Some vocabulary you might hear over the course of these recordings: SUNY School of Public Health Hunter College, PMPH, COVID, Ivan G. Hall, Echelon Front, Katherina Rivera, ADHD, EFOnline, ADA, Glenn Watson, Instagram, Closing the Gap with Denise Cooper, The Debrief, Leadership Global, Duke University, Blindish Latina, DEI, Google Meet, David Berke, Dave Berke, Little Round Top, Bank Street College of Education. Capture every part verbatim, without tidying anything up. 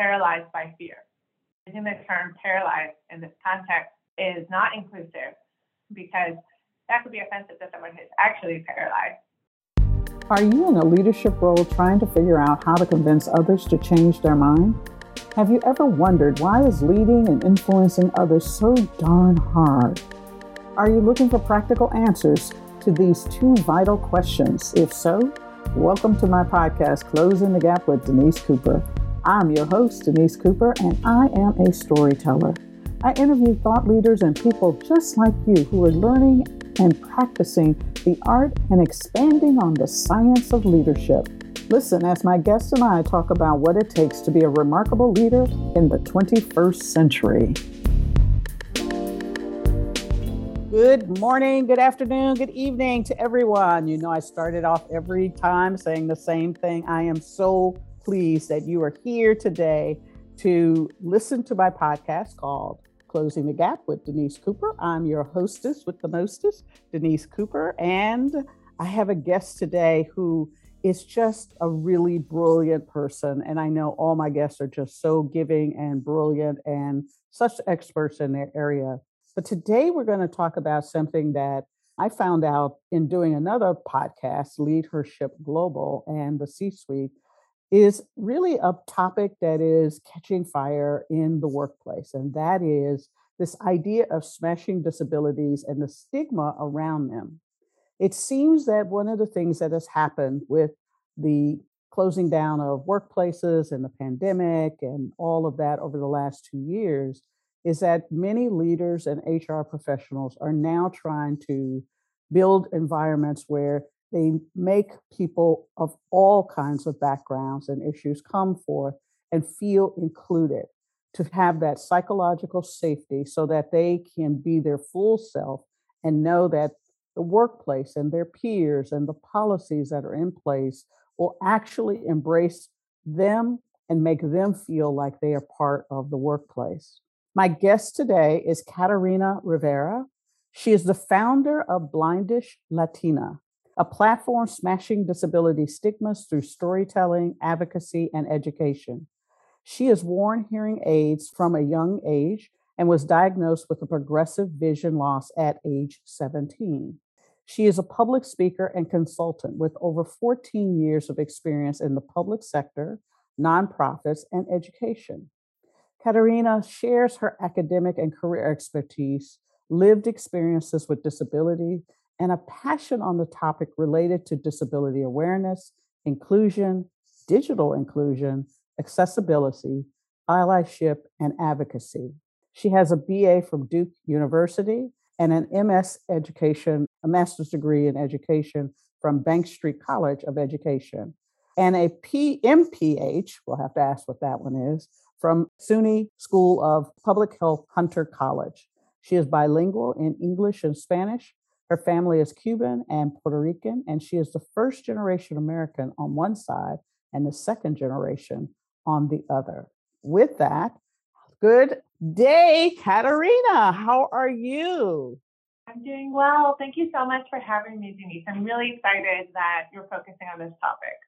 paralyzed by fear. Using the term paralyzed in this context is not inclusive because that could be offensive to someone who's actually paralyzed. Are you in a leadership role trying to figure out how to convince others to change their mind? Have you ever wondered why is leading and influencing others so darn hard? Are you looking for practical answers to these two vital questions? If so, welcome to my podcast, Closing the Gap with Denise Cooper. I'm your host, Denise Cooper, and I am a storyteller. I interview thought leaders and people just like you who are learning and practicing the art and expanding on the science of leadership. Listen as my guests and I talk about what it takes to be a remarkable leader in the twenty-first century. Good morning, good afternoon, good evening to everyone. You know, I started off every time saying the same thing. I am so pleased that you are here today to listen to my podcast called Closing the Gap with Denise Cooper. I'm your hostess with the mostest, Denise Cooper, and I have a guest today who is just a really brilliant person. And I know all my guests are just so giving and brilliant and such experts in their area. But today we're going to talk about something that I found out in doing another podcast, Leadership Global and the C-Suite, is really a topic that is catching fire in the workplace. And that is this idea of smashing disabilities and the stigma around them. It seems that one of the things that has happened with the closing down of workplaces and the pandemic and all of that over the last two years is that many leaders and H R professionals are now trying to build environments where they make people of all kinds of backgrounds and issues come forth and feel included, to have that psychological safety so that they can be their full self and know that the workplace and their peers and the policies that are in place will actually embrace them and make them feel like they are part of the workplace. My guest today is Katherina Rivera. She is the founder of Blindish Latina, a platform smashing disability stigmas through storytelling, advocacy, and education. She has worn hearing aids from a young age and was diagnosed with a progressive vision loss at age seventeen. She is a public speaker and consultant with over fourteen years of experience in the public sector, nonprofits, and education. Katherina shares her academic and career expertise, lived experiences with disability, and a passion on the topic related to disability awareness, inclusion, digital inclusion, accessibility, allyship, and advocacy. She has a B A from Duke University and an M S education, a master's degree in education from Bank Street College of Education, and a P M P H, we'll have to ask what that one is, from SUNY School of Public Health Hunter College. She is bilingual in English and Spanish. Her family is Cuban and Puerto Rican, and she is the first generation American on one side and the second generation on the other. With that, good day, Katherina. How are you? I'm doing well. Thank you so much for having me, Denise. I'm really excited that you're focusing on this topic.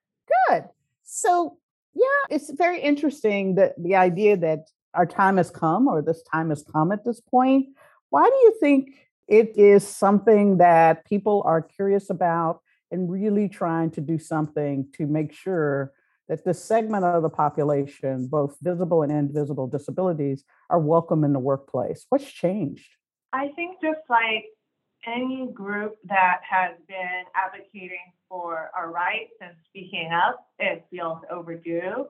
Good. So, yeah, it's very interesting that the idea that our time has come, or this time has come at this point. Why do you think it is something that people are curious about and really trying to do something to make sure that this segment of the population, both visible and invisible disabilities, are welcome in the workplace? What's changed? I think just like any group that has been advocating for our rights and speaking up, it feels overdue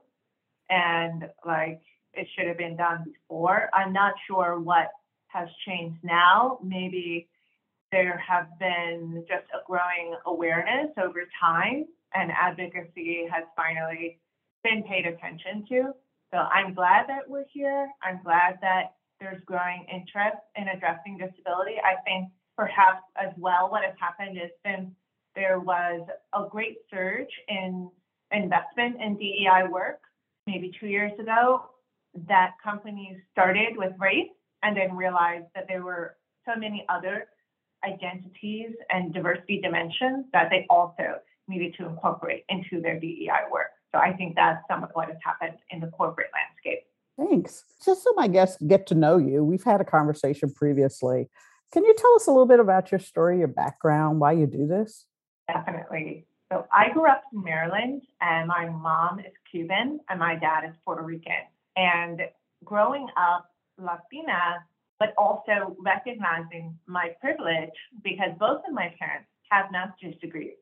and like it should have been done before. I'm not sure what has changed now. Maybe there have been just a growing awareness over time, and advocacy has finally been paid attention to. So I'm glad that we're here. I'm glad that there's growing interest in addressing disability. I think perhaps as well what has happened is since there was a great surge in investment in D E I work maybe two years ago, that companies started with race and then realized that there were so many other identities and diversity dimensions that they also needed to incorporate into their D E I work. So I think that's some of what has happened in the corporate landscape. thanks. Just so my guests get to know you, we've had a conversation previously. Can you tell us a little bit about your story, your background, why you do this? Definitely. So I grew up in Maryland, and my mom is Cuban, and my dad is Puerto Rican. And growing up Latina, but also recognizing my privilege, because both of my parents have master's degrees.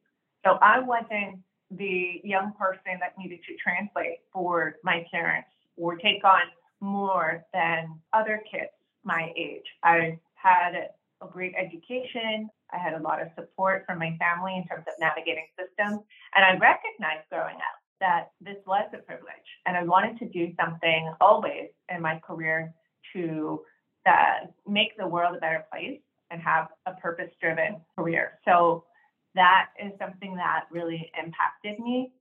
So I wasn't the young person that needed to translate for my parents or take on more than other kids my age. I had a great education. I had a lot of support from my family in terms of navigating systems. And I recognized growing up that this was a privilege. And I wanted to do something always in my career to that make the world a better place and have a purpose-driven career. So that is something that really impacted me.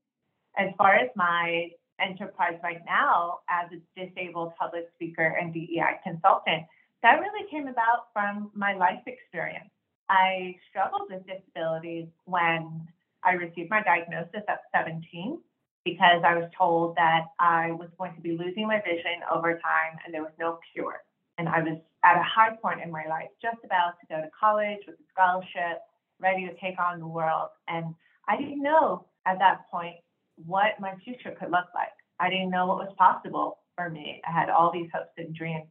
As far as my enterprise right now as a disabled public speaker and D E I consultant, that really came about from my life experience. I struggled with disabilities when I received my diagnosis at seventeen because I was told that I was going to be losing my vision over time and there was no cure. And I was at a high point in my life, just about to go to college with a scholarship, ready to take on the world. And I didn't know at that point what my future could look like. I didn't know what was possible for me. I had all these hopes and dreams.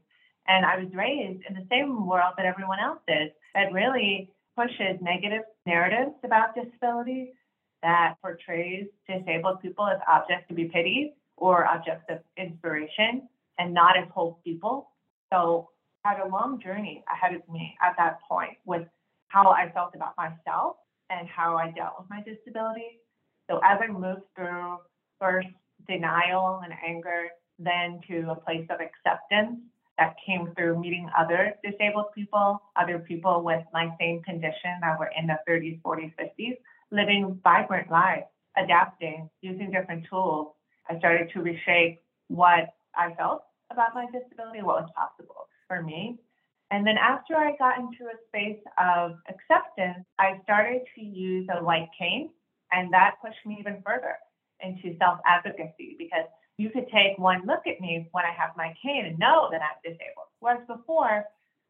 And I was raised in the same world that everyone else is, that really pushes negative narratives about disability, that portrays disabled people as objects to be pitied or objects of inspiration and not as whole people. So I had a long journey ahead of me at that point with how I felt about myself and how I dealt with my disability. So as I moved through first denial and anger, then to a place of acceptance that came through meeting other disabled people, other people with my same condition that were in the thirties, forties, fifties, living vibrant lives, adapting, using different tools. I started to reshape what I felt about my disability, what was possible for me. And then after I got into a space of acceptance, I started to use a white cane, and that pushed me even further into self-advocacy, because you could take one look at me when I have my cane and know that I'm disabled. Whereas before,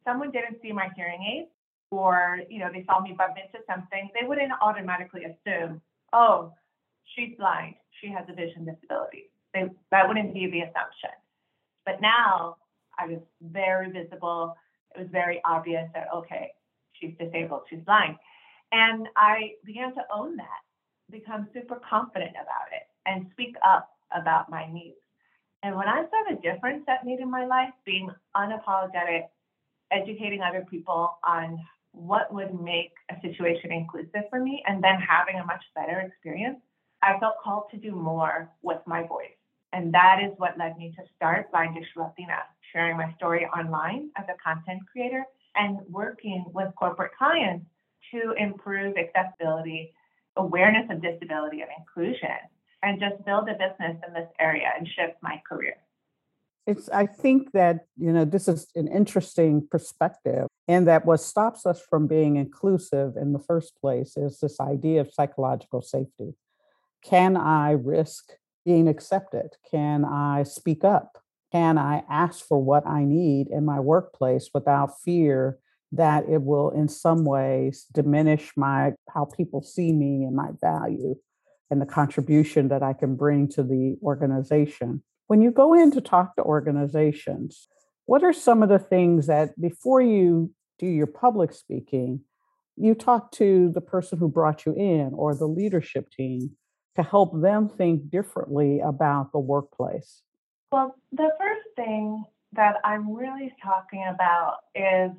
someone didn't see my hearing aid, or you know, they saw me bump into something, they wouldn't automatically assume, oh, she's blind, she has a vision disability. They, that wouldn't be the assumption. But now I was very visible. It was very obvious that, okay, she's disabled, she's blind. And I began to own that, become super confident about it, and speak up about my needs. And when I saw the difference that made in my life, being unapologetic, educating other people on what would make a situation inclusive for me, and then having a much better experience, I felt called to do more with my voice. And that is what led me to start Blindish Latina, sharing my story online as a content creator and working with corporate clients to improve accessibility, awareness of disability and inclusion, and just build a business in this area and shift my career. It's, I think that, you know, this is an interesting perspective, and that what stops us from being inclusive in the first place is this idea of psychological safety. Can I risk being accepted? Can I speak up? Can I ask for what I need in my workplace without fear that it will in some ways diminish my how people see me and my value and the contribution that I can bring to the organization? When you go in to talk to organizations, what are some of the things that before you do your public speaking, you talk to the person who brought you in or the leadership team to help them think differently about the workplace? Well, the first thing that I'm really talking about is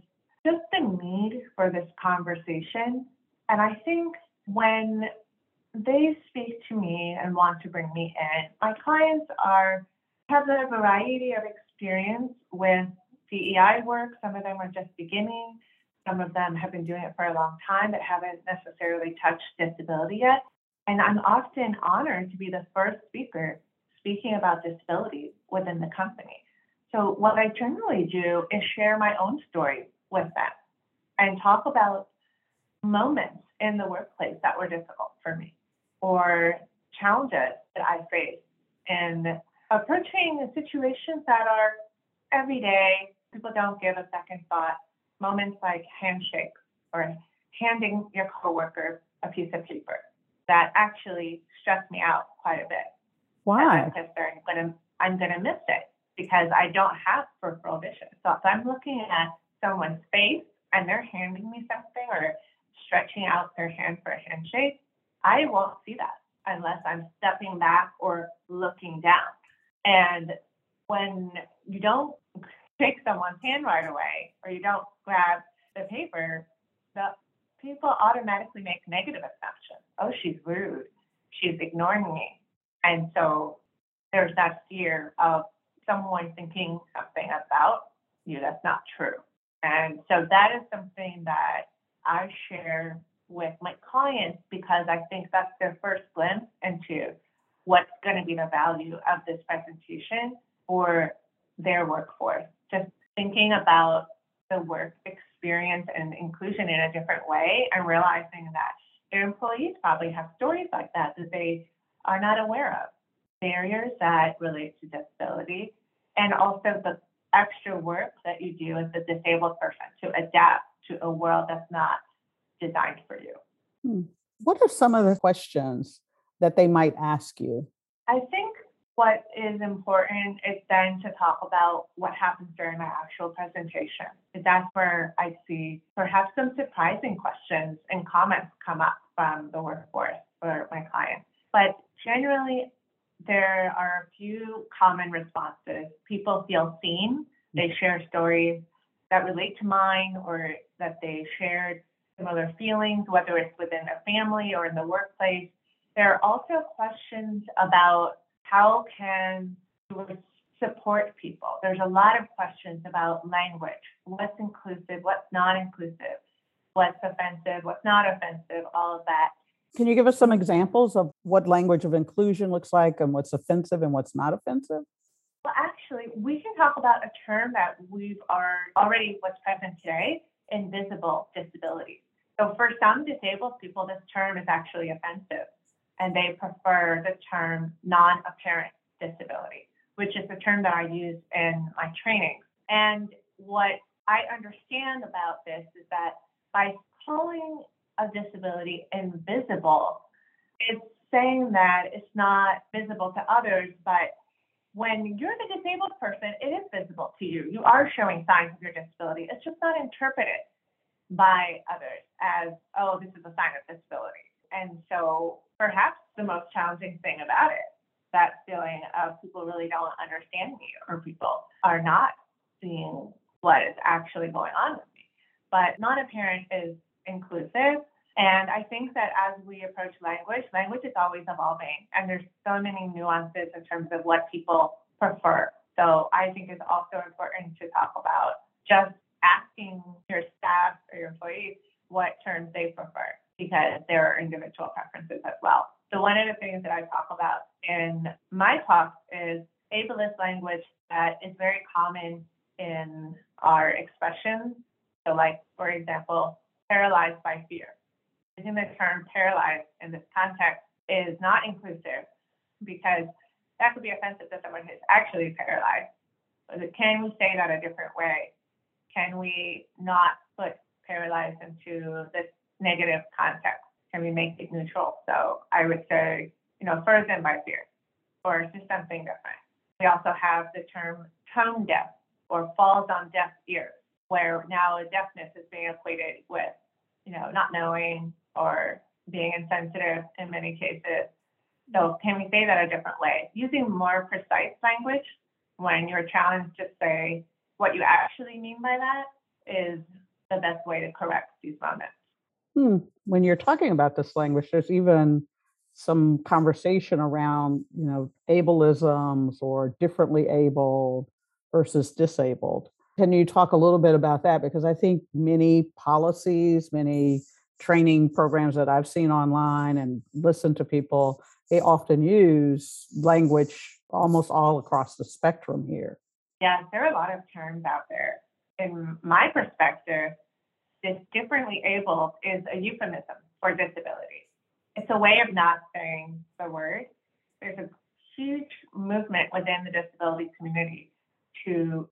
just the need for this conversation. And I think when they speak to me and want to bring me in, my clients are have a variety of experience with D E I work. Some of them are just beginning. Some of them have been doing it for a long time but haven't necessarily touched disability yet. And I'm often honored to be the first speaker speaking about disability within the company. So what I generally do is share my own story with them and talk about moments in the workplace that were difficult for me or challenges that I faced in approaching situations that are everyday, people don't give a second thought. Moments like handshakes or handing your coworker a piece of paper that actually stressed me out quite a bit. Why? Because I'm gonna, I'm gonna miss it because I don't have peripheral vision. So if I'm looking at someone's face and they're handing me something or stretching out their hand for a handshake, I won't see that unless I'm stepping back or looking down. And when you don't shake someone's hand right away or you don't grab the paper, the people automatically make negative assumptions. Oh, she's rude. She's ignoring me. And so there's that fear of someone thinking something about you that's not true. And so that is something that I share with my clients because I think that's their first glimpse into what's going to be the value of this presentation for their workforce. Just thinking about the work experience and inclusion in a different way and realizing that their employees probably have stories like that that they are not aware of. Barriers that relate to disability and also the extra work that you do as a disabled person to adapt to a world that's not designed for you. Hmm. What are some of the questions that they might ask you? I think what is important is then to talk about what happens during my actual presentation. That's where I see perhaps some surprising questions and comments come up from the workforce or my clients. But generally, there are a few common responses. People feel seen. They share stories that relate to mine or that they shared similar feelings, whether it's within a family or in the workplace. There are also questions about how can you support people? There's a lot of questions about language. What's inclusive? What's not inclusive? What's offensive? What's not offensive? All of that. Can you give us some examples of what language of inclusion looks like and what's offensive and what's not offensive? Well, actually, we can talk about a term that we've are already what's present today, invisible disabilities. So for some disabled people, this term is actually offensive. And they prefer the term non-apparent disability, which is the term that I use in my trainings. And what I understand about this is that by calling a disability invisible, it's saying that it's not visible to others, but when you're the disabled person, it is visible to you. You are showing signs of your disability. It's just not interpreted by others as, oh, this is a sign of disability. And so perhaps the most challenging thing about it, that feeling of people really don't understand me or people are not seeing what is actually going on with me. But non-apparent is inclusive. And I think that as we approach language, language is always evolving. And there's so many nuances in terms of what people prefer. So I think it's also important to talk about just asking your staff or your employees what terms they prefer, because there are individual preferences as well. So one of the things that I talk about in my talks is ableist language that is very common in our expressions. So like, for example, paralyzed by fear. Using the term paralyzed in this context is not inclusive because that could be offensive to someone who's actually paralyzed. Can we say that a different way? Can we not put paralyzed into this negative context? Can we make it neutral? So I would say, you know, frozen by fear or just something different. We also have the term tone deaf or falls on deaf ears, where now deafness is being equated with, you know, not knowing or being insensitive in many cases. So can we say that a different way? Using more precise language when you're challenged to say what you actually mean by that is the best way to correct these moments. Hmm. When you're talking about this language, there's even some conversation around, you know, ableisms or differently abled versus disabled. Can you talk a little bit about that? Because I think many policies, many training programs that I've seen online and listened to people, they often use language almost all across the spectrum here. Yeah, there are a lot of terms out there. In my perspective, this differently abled is a euphemism for disability. It's a way of not saying the word. There's a huge movement within the disability community to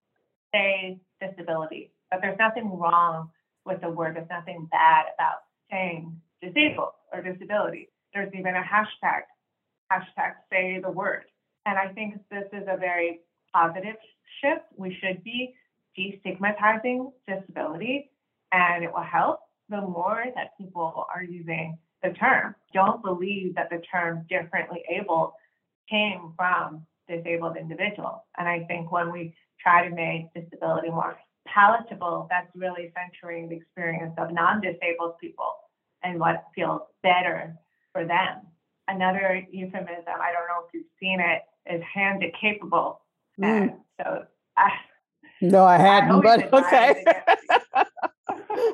say disability, but there's nothing wrong with the word. There's nothing bad about saying disabled or disability. There's even a hashtag, hashtag say the word. And I think this is a very positive shift. We should be destigmatizing disability, and it will help the more that people are using the term. Don't believe that the term differently abled came from disabled individuals. And I think when we try to make disability more palatable, that's really centering the experience of non-disabled people and what feels better for them. Another euphemism, I don't know if you've seen it, is handicapable. Mm. And so I, no, I hadn't, I but okay.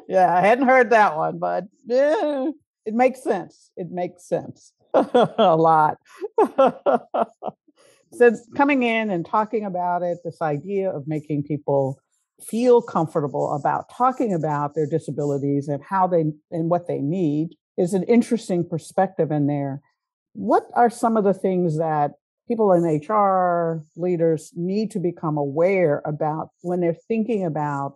Yeah, I hadn't heard that one, but yeah, it makes sense. It makes sense a lot. Since coming in and talking about it, this idea of making people feel comfortable about talking about their disabilities and how they and what they need is an interesting perspective in there. What are some of the things that people in H R, leaders need to become aware about when they're thinking about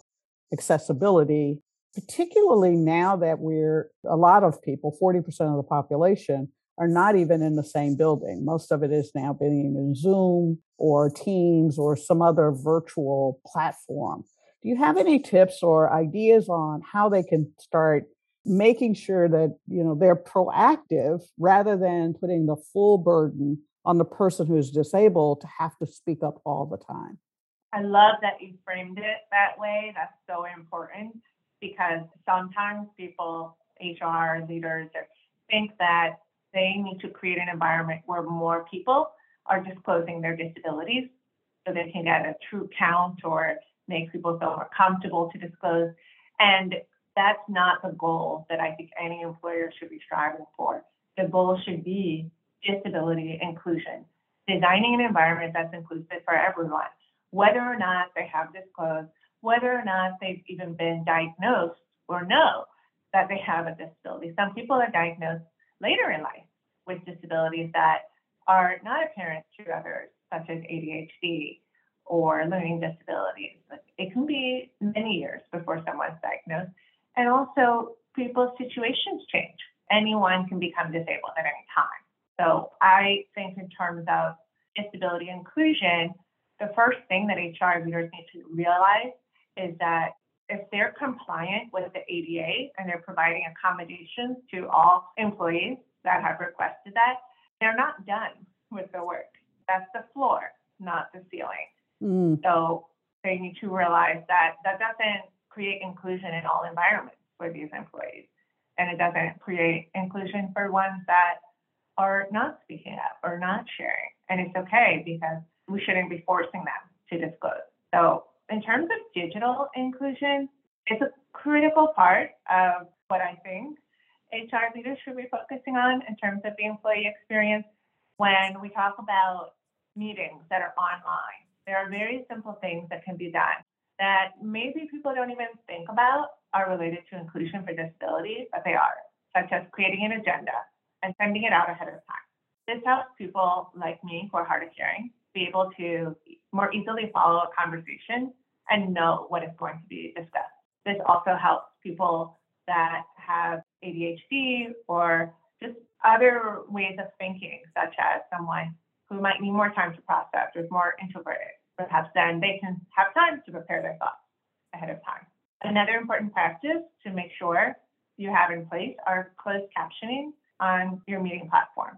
accessibility, particularly now that we're a lot of people, forty percent of the population, are not even in the same building. Most of it is now being in Zoom or Teams or some other virtual platform. Do you have any tips or ideas on how they can start making sure that, you know, they're proactive rather than putting the full burden on the person who's disabled to have to speak up all the time? I love that you framed it that way. That's so important, because sometimes people, H R leaders, think that they need to create an environment where more people are disclosing their disabilities so they can get a true count or make people feel more comfortable to disclose. And that's not the goal that I think any employer should be striving for. The goal should be disability inclusion, designing an environment that's inclusive for everyone, whether or not they have disclosed, whether or not they've even been diagnosed or know that they have a disability. Some people are diagnosed later in life with disabilities that are not apparent to others, such as A D H D or learning disabilities. It can be many years before someone's diagnosed. And also, people's situations change. Anyone can become disabled at any time. So I think in terms of disability inclusion, the first thing that H R leaders need to realize is that if they're compliant with the A D A and they're providing accommodations to all employees that have requested that, they're not done with the work. That's the floor, not the ceiling. Mm. So they need to realize that that doesn't create inclusion in all environments for these employees. And it doesn't create inclusion for ones that are not speaking up or not sharing. And it's okay, because we shouldn't be forcing them to disclose. So in terms of digital inclusion, it's a critical part of what I think H R leaders should be focusing on in terms of the employee experience. When we talk about meetings that are online, there are very simple things that can be done that maybe people don't even think about are related to inclusion for disabilities, but they are, such as creating an agenda and sending it out ahead of time. This helps people like me who are hard of hearing be able to more easily follow a conversation and know what is going to be discussed. This also helps people that have A D H D or just other ways of thinking, such as someone who might need more time to process or is more introverted. Perhaps then they can have time to prepare their thoughts ahead of time. Another important practice to make sure you have in place are closed captioning on your meeting platform.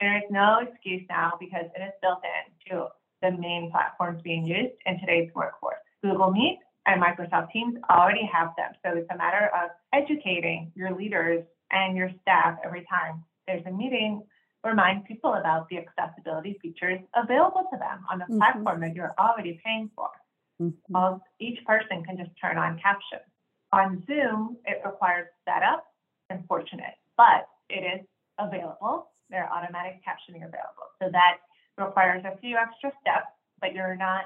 There is no excuse now, because it is built into the main platforms being used in today's workforce. Google Meet and Microsoft Teams already have them. So it's a matter of educating your leaders and your staff every time there's a meeting. Remind people about the accessibility features available to them on the mm-hmm. platform that you're already paying for. Mm-hmm. Each person can just turn on captions. On Zoom, it requires setup, unfortunate, but it is available. There are automatic captioning available. So that requires a few extra steps, but you're not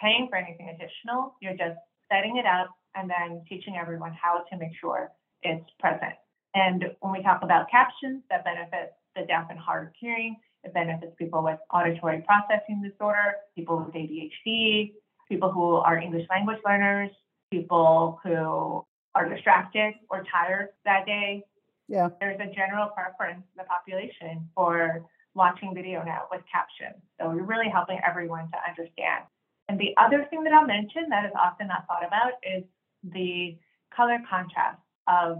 paying for anything additional. You're just setting it up and then teaching everyone how to make sure it's present. And when we talk about captions that benefit the deaf and hard of hearing, It benefits people with auditory processing disorder, people with A D H D, people who are English language learners, people who are distracted or tired that day. Yeah. There's a general preference in the population for watching video now with captions. So you're really helping everyone to understand. And the other thing that I'll mention that is often not thought about is the color contrast of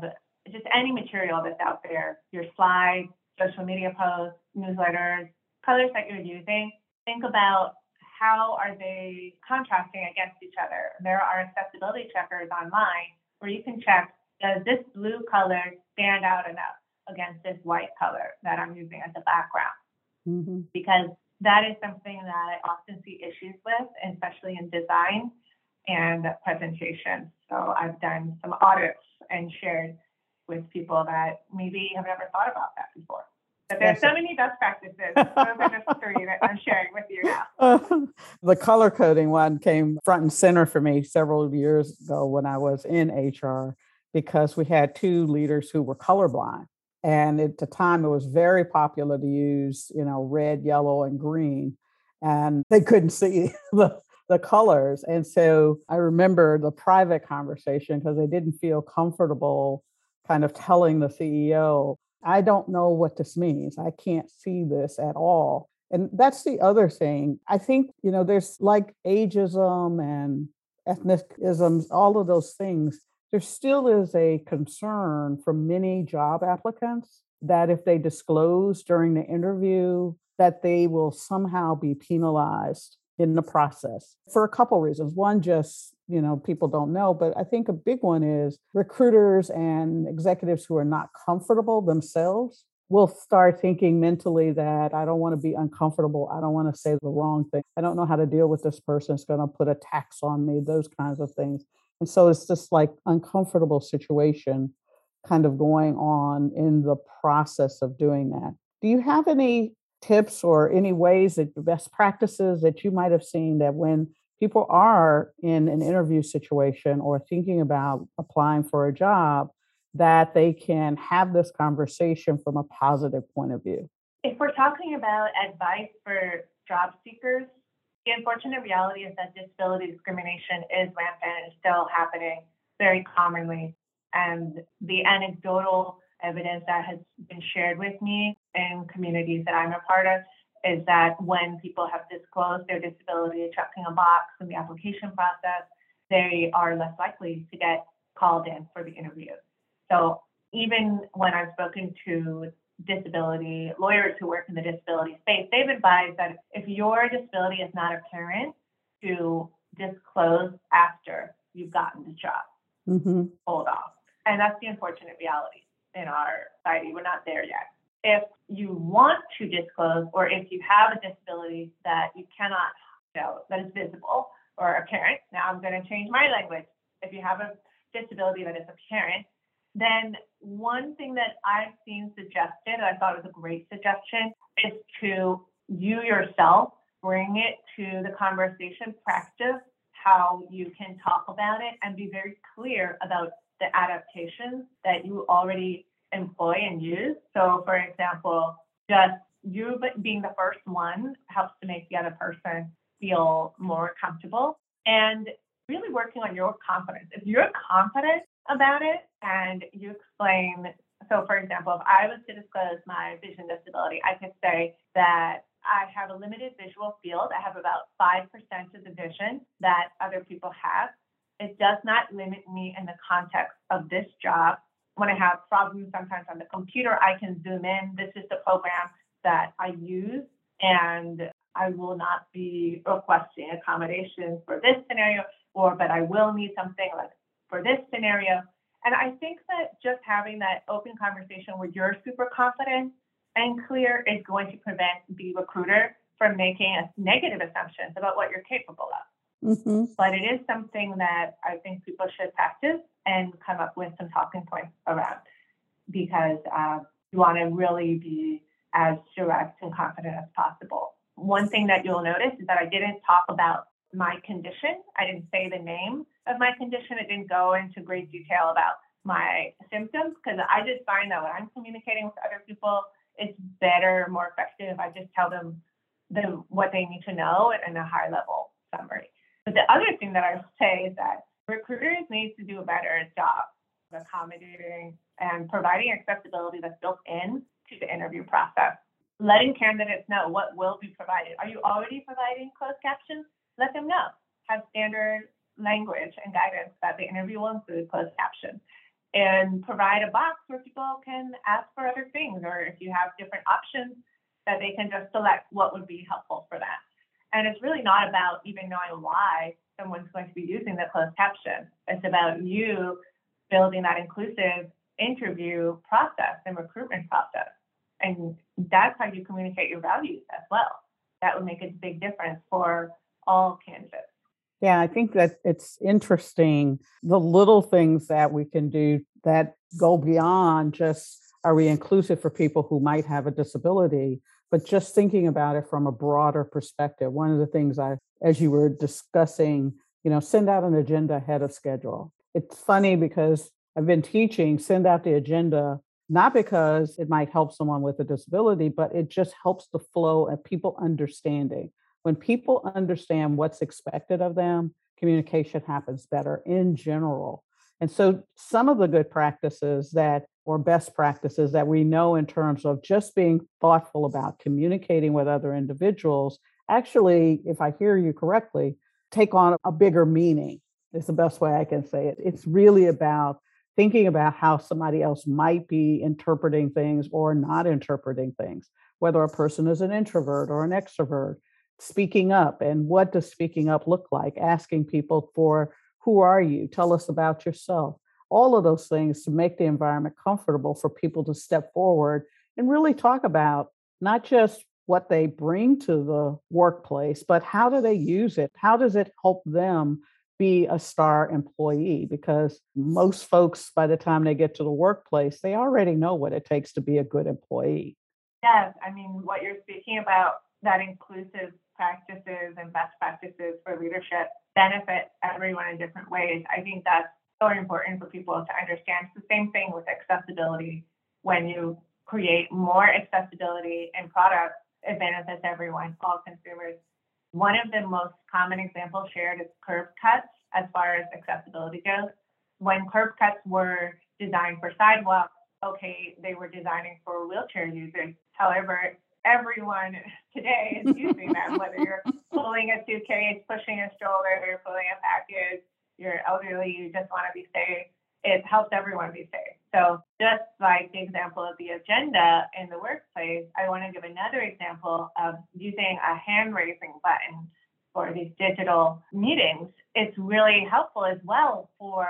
just any material that's out there, your slides, social media posts, newsletters, colors that you're using. Think about how are they contrasting against each other. There are accessibility checkers online where you can check, does this blue color stand out enough against this white color that I'm using as a background? Mm-hmm. Because that is something that I often see issues with, especially in design and presentation. So I've done some audits and shared with people that maybe have never thought about that before. But there's so many best practices. Those are just three that I'm sharing with you now. Uh, the color coding one came front and center for me several years ago when I was in H R, because we had two leaders who were colorblind. And at the time, it was very popular to use, you know, red, yellow, and green. And they couldn't see the, the colors. And so I remember the private conversation because they didn't feel comfortable kind of telling the C E O, I don't know what this means. I can't see this at all. And that's the other thing. I think, you know, there's like ageism and ethnicisms, all of those things. There still is a concern for many job applicants that if they disclose during the interview, that they will somehow be penalized in the process for a couple of reasons. One, just, you know, people don't know, but I think a big one is recruiters and executives who are not comfortable themselves will start thinking mentally that I don't want to be uncomfortable. I don't want to say the wrong thing. I don't know how to deal with this person. It's going to put a tax on me, those kinds of things. And so it's this like uncomfortable situation kind of going on in the process of doing that. Do you have any tips or any ways that the best practices that you might have seen that when people are in an interview situation or thinking about applying for a job, that they can have this conversation from a positive point of view? If we're talking about advice for job seekers, the unfortunate reality is that disability discrimination is rampant and still happening very commonly. And the anecdotal evidence that has been shared with me in communities that I'm a part of is that when people have disclosed their disability, checking a box in the application process, they are less likely to get called in for the interview. So even when I've spoken to disability lawyers who work in the disability space, they've advised that if your disability is not apparent, to disclose after you've gotten the job. Mm-hmm. Hold off. And that's the unfortunate reality in our society. We're not there yet. If you want to disclose, or if you have a disability that you cannot, you know, that is visible or apparent, now I'm going to change my language. If you have a disability that is apparent, then one thing that I've seen suggested, and I thought was a great suggestion, is to you yourself bring it to the conversation, practice how you can talk about it, and be very clear about the adaptations that you already employ and use. So, for example, just you being the first one helps to make the other person feel more comfortable, and really working on your confidence. If you're confident about it and you explain, so for example, if I was to disclose my vision disability, I could say that I have a limited visual field. I have about five percent of the vision that other people have. It does not limit me in the context of this job. When I have problems sometimes on the computer, I can zoom in. This is the program that I use, and I will not be requesting accommodations for this scenario, or but I will need something like for this scenario. And I think that just having that open conversation where you're super confident and clear is going to prevent the recruiter from making negative assumptions about what you're capable of. Mm-hmm. But it is something that I think people should practice and come up with some talking points around, because uh, you want to really be as direct and confident as possible. One thing that you'll notice is that I didn't talk about my condition. I didn't say the name of my condition. It didn't go into great detail about my symptoms, because I just find that when I'm communicating with other people, it's better, more effective if I just tell them the what they need to know in a high level summary. But the other thing that I would say is that recruiters need to do a better job of accommodating and providing accessibility that's built in to the interview process. Letting candidates know what will be provided. Are you already providing closed captions? Let them know. Have standard language and guidance that the interview will include closed captions. And provide a box where people can ask for other things, or if you have different options, that they can just select what would be helpful for them. And it's really not about even knowing why someone's going to be using the closed caption. It's about you building that inclusive interview process and recruitment process. And that's how you communicate your values as well. That would make a big difference for all candidates. Yeah, I think that it's interesting, the little things that we can do that go beyond just, are we inclusive for people who might have a disability, but just thinking about it from a broader perspective. One of the things I, as you were discussing, you know, send out an agenda ahead of schedule. It's funny because I've been teaching, send out the agenda, not because it might help someone with a disability, but it just helps the flow of people understanding. When people understand what's expected of them, communication happens better in general. And so some of the good practices that, or best practices that we know in terms of just being thoughtful about communicating with other individuals, actually, if I hear you correctly, take on a bigger meaning is the best way I can say it. It's really about thinking about how somebody else might be interpreting things or not interpreting things, whether a person is an introvert or an extrovert, speaking up and what does speaking up look like, asking people for who are you, tell us about yourself, all of those things to make the environment comfortable for people to step forward and really talk about not just what they bring to the workplace, but how do they use it? How does it help them be a star employee? Because most folks, by the time they get to the workplace, they already know what it takes to be a good employee. Yes. I mean, what you're speaking about, that inclusive practices and best practices for leadership benefit everyone in different ways. I think that's so important for people to understand. It's the same thing with accessibility. When you create more accessibility in products, it benefits everyone, all consumers. One of the most common examples shared is curb cuts as far as accessibility goes. When curb cuts were designed for sidewalks, okay, they were designing for wheelchair users. However, everyone today is using them, whether you're pulling a suitcase, pushing a stroller, you're pulling a package, you're elderly, you just want to be safe. It helps everyone be safe. So just like the example of the agenda in the workplace, I want to give another example of using a hand raising button for these digital meetings. It's really helpful as well for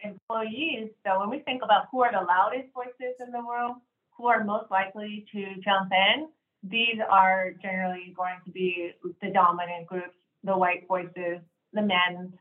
employees. So when we think about who are the loudest voices in the room, who are most likely to jump in, these are generally going to be the dominant groups, the white voices, the men.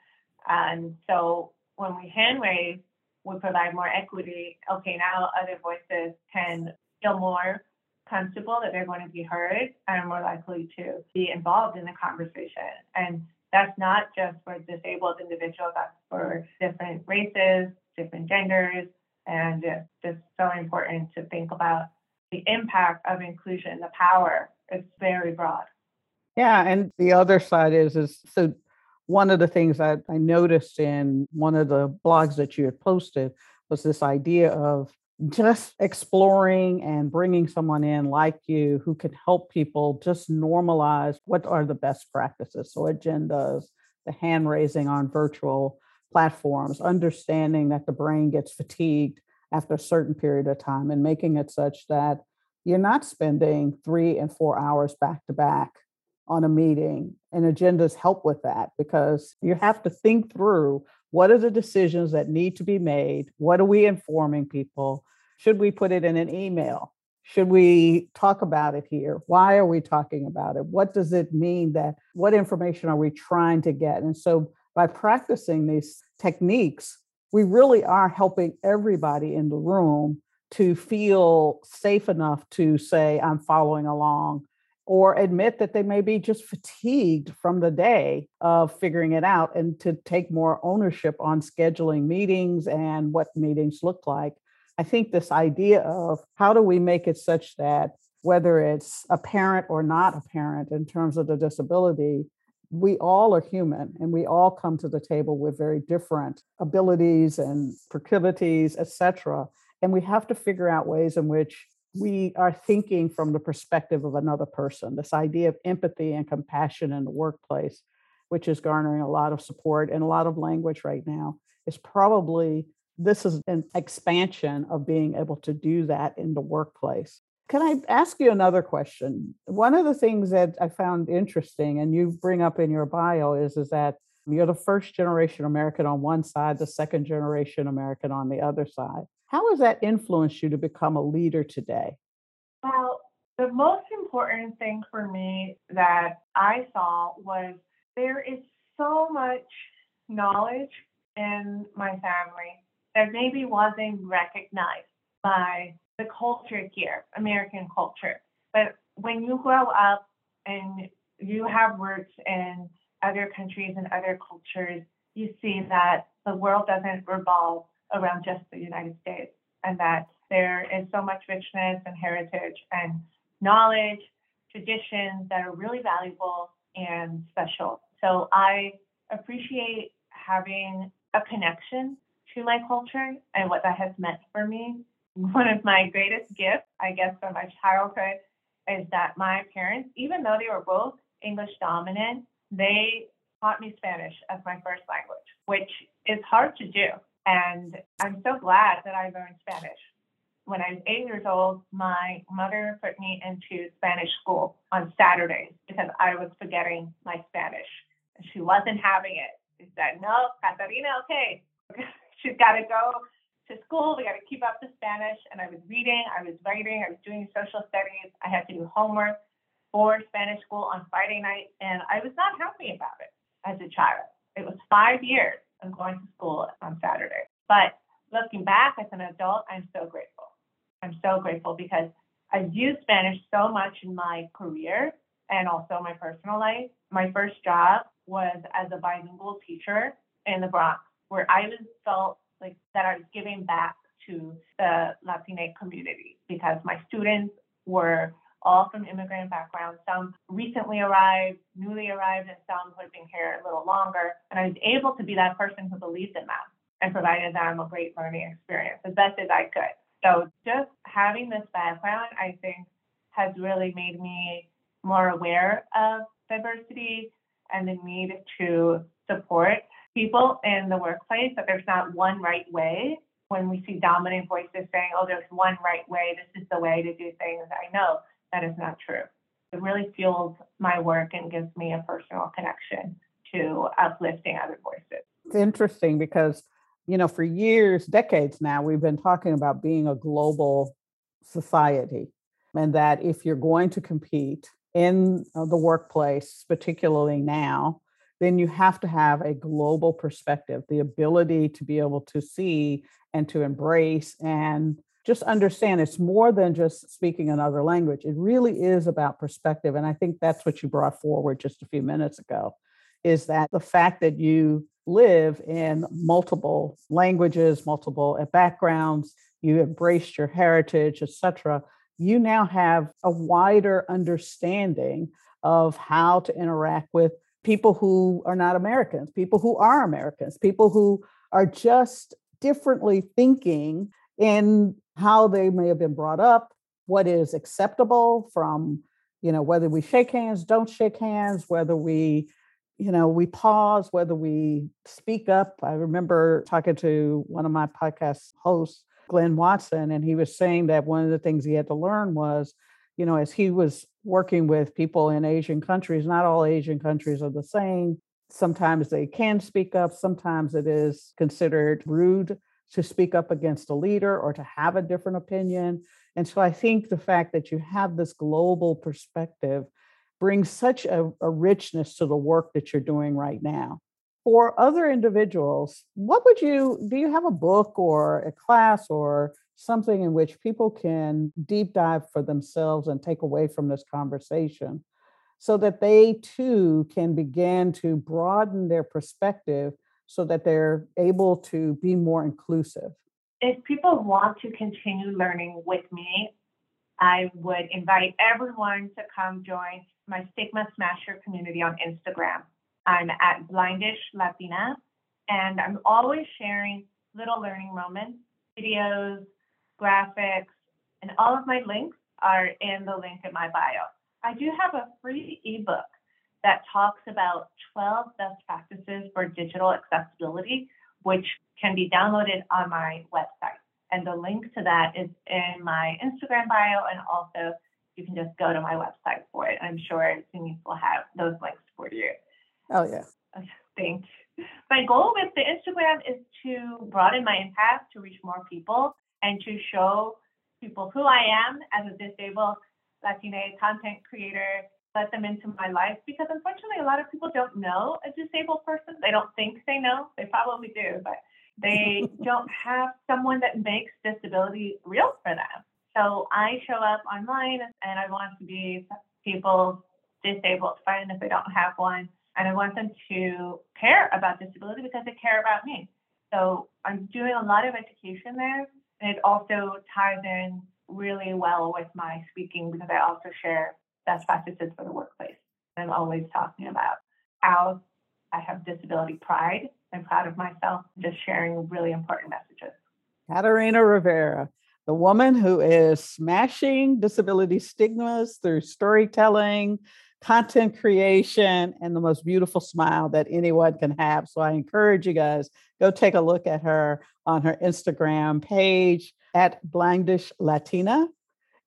And so when we hand raise, we provide more equity. Okay, now other voices can feel more comfortable that they're going to be heard and more likely to be involved in the conversation. And that's not just for disabled individuals, that's for different races, different genders, and it's just so important to think about the impact of inclusion, the power. It's very broad. Yeah, and the other side is, is so one of the things that I noticed in one of the blogs that you had posted was this idea of just exploring and bringing someone in like you who can help people just normalize what are the best practices. So agendas, the hand raising on virtual platforms, understanding that the brain gets fatigued after a certain period of time and making it such that you're not spending three and four hours back to back on a meeting, and agendas help with that because you have to think through what are the decisions that need to be made? What are we informing people? Should we put it in an email? Should we talk about it here? Why are we talking about it? What does it mean that, what information are we trying to get? And so by practicing these techniques, we really are helping everybody in the room to feel safe enough to say, I'm following along, or admit that they may be just fatigued from the day of figuring it out and to take more ownership on scheduling meetings and what meetings look like. I think this idea of how do we make it such that whether it's apparent or not apparent in terms of the disability, we all are human and we all come to the table with very different abilities and proclivities, et cetera. And we have to figure out ways in which we are thinking from the perspective of another person. This idea of empathy and compassion in the workplace, which is garnering a lot of support and a lot of language right now, is probably, this is an expansion of being able to do that in the workplace. Can I ask you another question? One of the things that I found interesting, and you bring up in your bio, is, is that you're the first generation American on one side, the second generation American on the other side. How has that influenced you to become a leader today? Well, the most important thing for me that I saw was there is so much knowledge in my family that maybe wasn't recognized by the culture here, American culture. But when you grow up and you have roots in other countries and other cultures, you see that the world doesn't revolve around just the United States, and that there is so much richness and heritage and knowledge, traditions that are really valuable and special. So I appreciate having a connection to my culture and what that has meant for me. One of my greatest gifts, I guess, from my childhood is that my parents, even though they were both English dominant, they taught me Spanish as my first language, which is hard to do. And I'm so glad that I learned Spanish. When I was eight years old, my mother put me into Spanish school on Saturdays because I was forgetting my Spanish. She wasn't having it. She said, no, Katherina, okay, she's got to go to school, we got to keep up the Spanish. And I was reading, I was writing, I was doing social studies. I had to do homework for Spanish school on Friday night. And I was not happy about it as a child. It was five years of going to school on Saturday. But looking back as an adult, I'm so grateful. I'm so grateful because I've used Spanish so much in my career and also my personal life. My first job was as a bilingual teacher in the Bronx, where I was felt like that I was giving back to the Latinx community because my students were all from immigrant backgrounds, some recently arrived, newly arrived, and some who had been here a little longer. And I was able to be that person who believed in them and provided them a great learning experience as best as I could. So just having this background, I think, has really made me more aware of diversity and the need to support people in the workplace, that there's not one right way. When we see dominant voices saying, oh, there's one right way, this is the way to do things, I know that is not true. It really fuels my work and gives me a personal connection to uplifting other voices. It's interesting because, you know, for years, decades now, we've been talking about being a global society, and that if you're going to compete in the workplace, particularly now, then you have to have a global perspective, the ability to be able to see and to embrace and just understand it's more than just speaking another language. It really is about perspective. And I think that's what you brought forward just a few minutes ago, is that the fact that you live in multiple languages, multiple backgrounds, you embraced your heritage, et cetera, you now have a wider understanding of how to interact with people who are not Americans, people who are Americans, people who are just differently thinking in how they may have been brought up, what is acceptable from, you know, whether we shake hands, don't shake hands, whether we, you know, we pause, whether we speak up. I remember talking to one of my podcast hosts, Glenn Watson, and he was saying that one of the things he had to learn was, you know, as he was working with people in Asian countries, not all Asian countries are the same. Sometimes they can speak up. Sometimes it is considered rude to speak up against a leader or to have a different opinion. And so I think the fact that you have this global perspective brings such a, a richness to the work that you're doing right now. For other individuals, what would you, do you have a book or a class or something in which people can deep dive for themselves and take away from this conversation so that they too can begin to broaden their perspective so that they're able to be more inclusive? If people want to continue learning with me, I would invite everyone to come join my Stigma Smasher community on Instagram. I'm at Blindish Latina, and I'm always sharing little learning moments, videos, graphics, and all of my links are in the link in my bio. I do have a free ebook that talks about twelve best practices for digital accessibility, which can be downloaded on my website. And the link to that is in my Instagram bio, and also you can just go to my website for it. I'm sure Denise will have those links for you. Oh, yeah. Thanks. My goal with the Instagram is to broaden my impact, to reach more people, and to show people who I am as a disabled Latina content creator, let them into my life, because unfortunately a lot of people don't know a disabled person. They don't think they know. They probably do, but they don't have someone that makes disability real for them. So I show up online, and I want to be people's disabled friend if they don't have one. And I want them to care about disability because they care about me. So I'm doing a lot of education there. And it also ties in really well with my speaking, because I also share best practices for the workplace. I'm always talking about how I have disability pride. I'm proud of myself, just sharing really important messages. Katherina Rivera, the woman who is smashing disability stigmas through storytelling, content creation, and the most beautiful smile that anyone can have. So I encourage you guys, go take a look at her on her Instagram page at Blindish Latina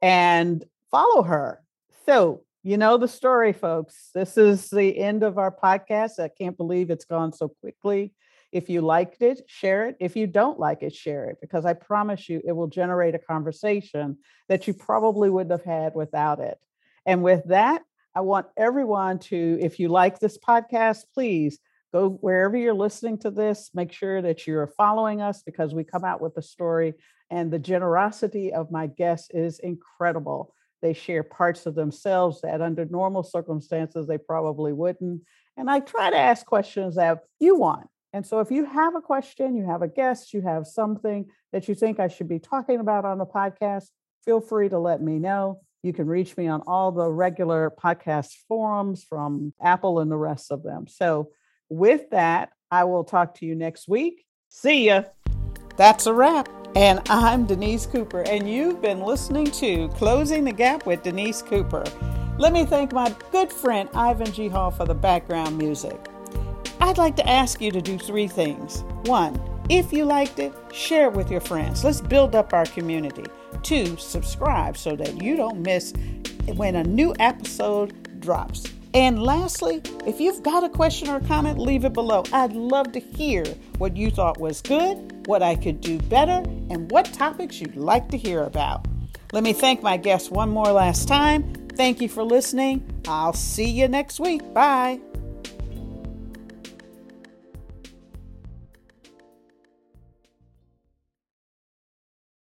and follow her. So, you know the story, folks. This is the end of our podcast. I can't believe it's gone so quickly. If you liked it, share it. If you don't like it, share it, because I promise you it will generate a conversation that you probably wouldn't have had without it. And with that, I want everyone to, if you like this podcast, please go wherever you're listening to this, make sure that you're following us, because we come out with a story, and the generosity of my guests is incredible. They share parts of themselves that under normal circumstances, they probably wouldn't. And I try to ask questions that you want. And so if you have a question, you have a guest, you have something that you think I should be talking about on the podcast, feel free to let me know. You can reach me on all the regular podcast forums from Apple and the rest of them. So with that, I will talk to you next week. See ya. That's a wrap. And I'm Denise Cooper, and you've been listening to Closing the Gap with Denise Cooper. Let me thank my good friend, Ivan G. Hall, for the background music. I'd like to ask you to do three things. One, if you liked it, share it with your friends. Let's build up our community. Two, subscribe so that you don't miss when a new episode drops. And lastly, if you've got a question or a comment, leave it below. I'd love to hear what you thought was good, what I could do better, and what topics you'd like to hear about. Let me thank my guests one more last time. Thank you for listening. I'll see you next week. Bye.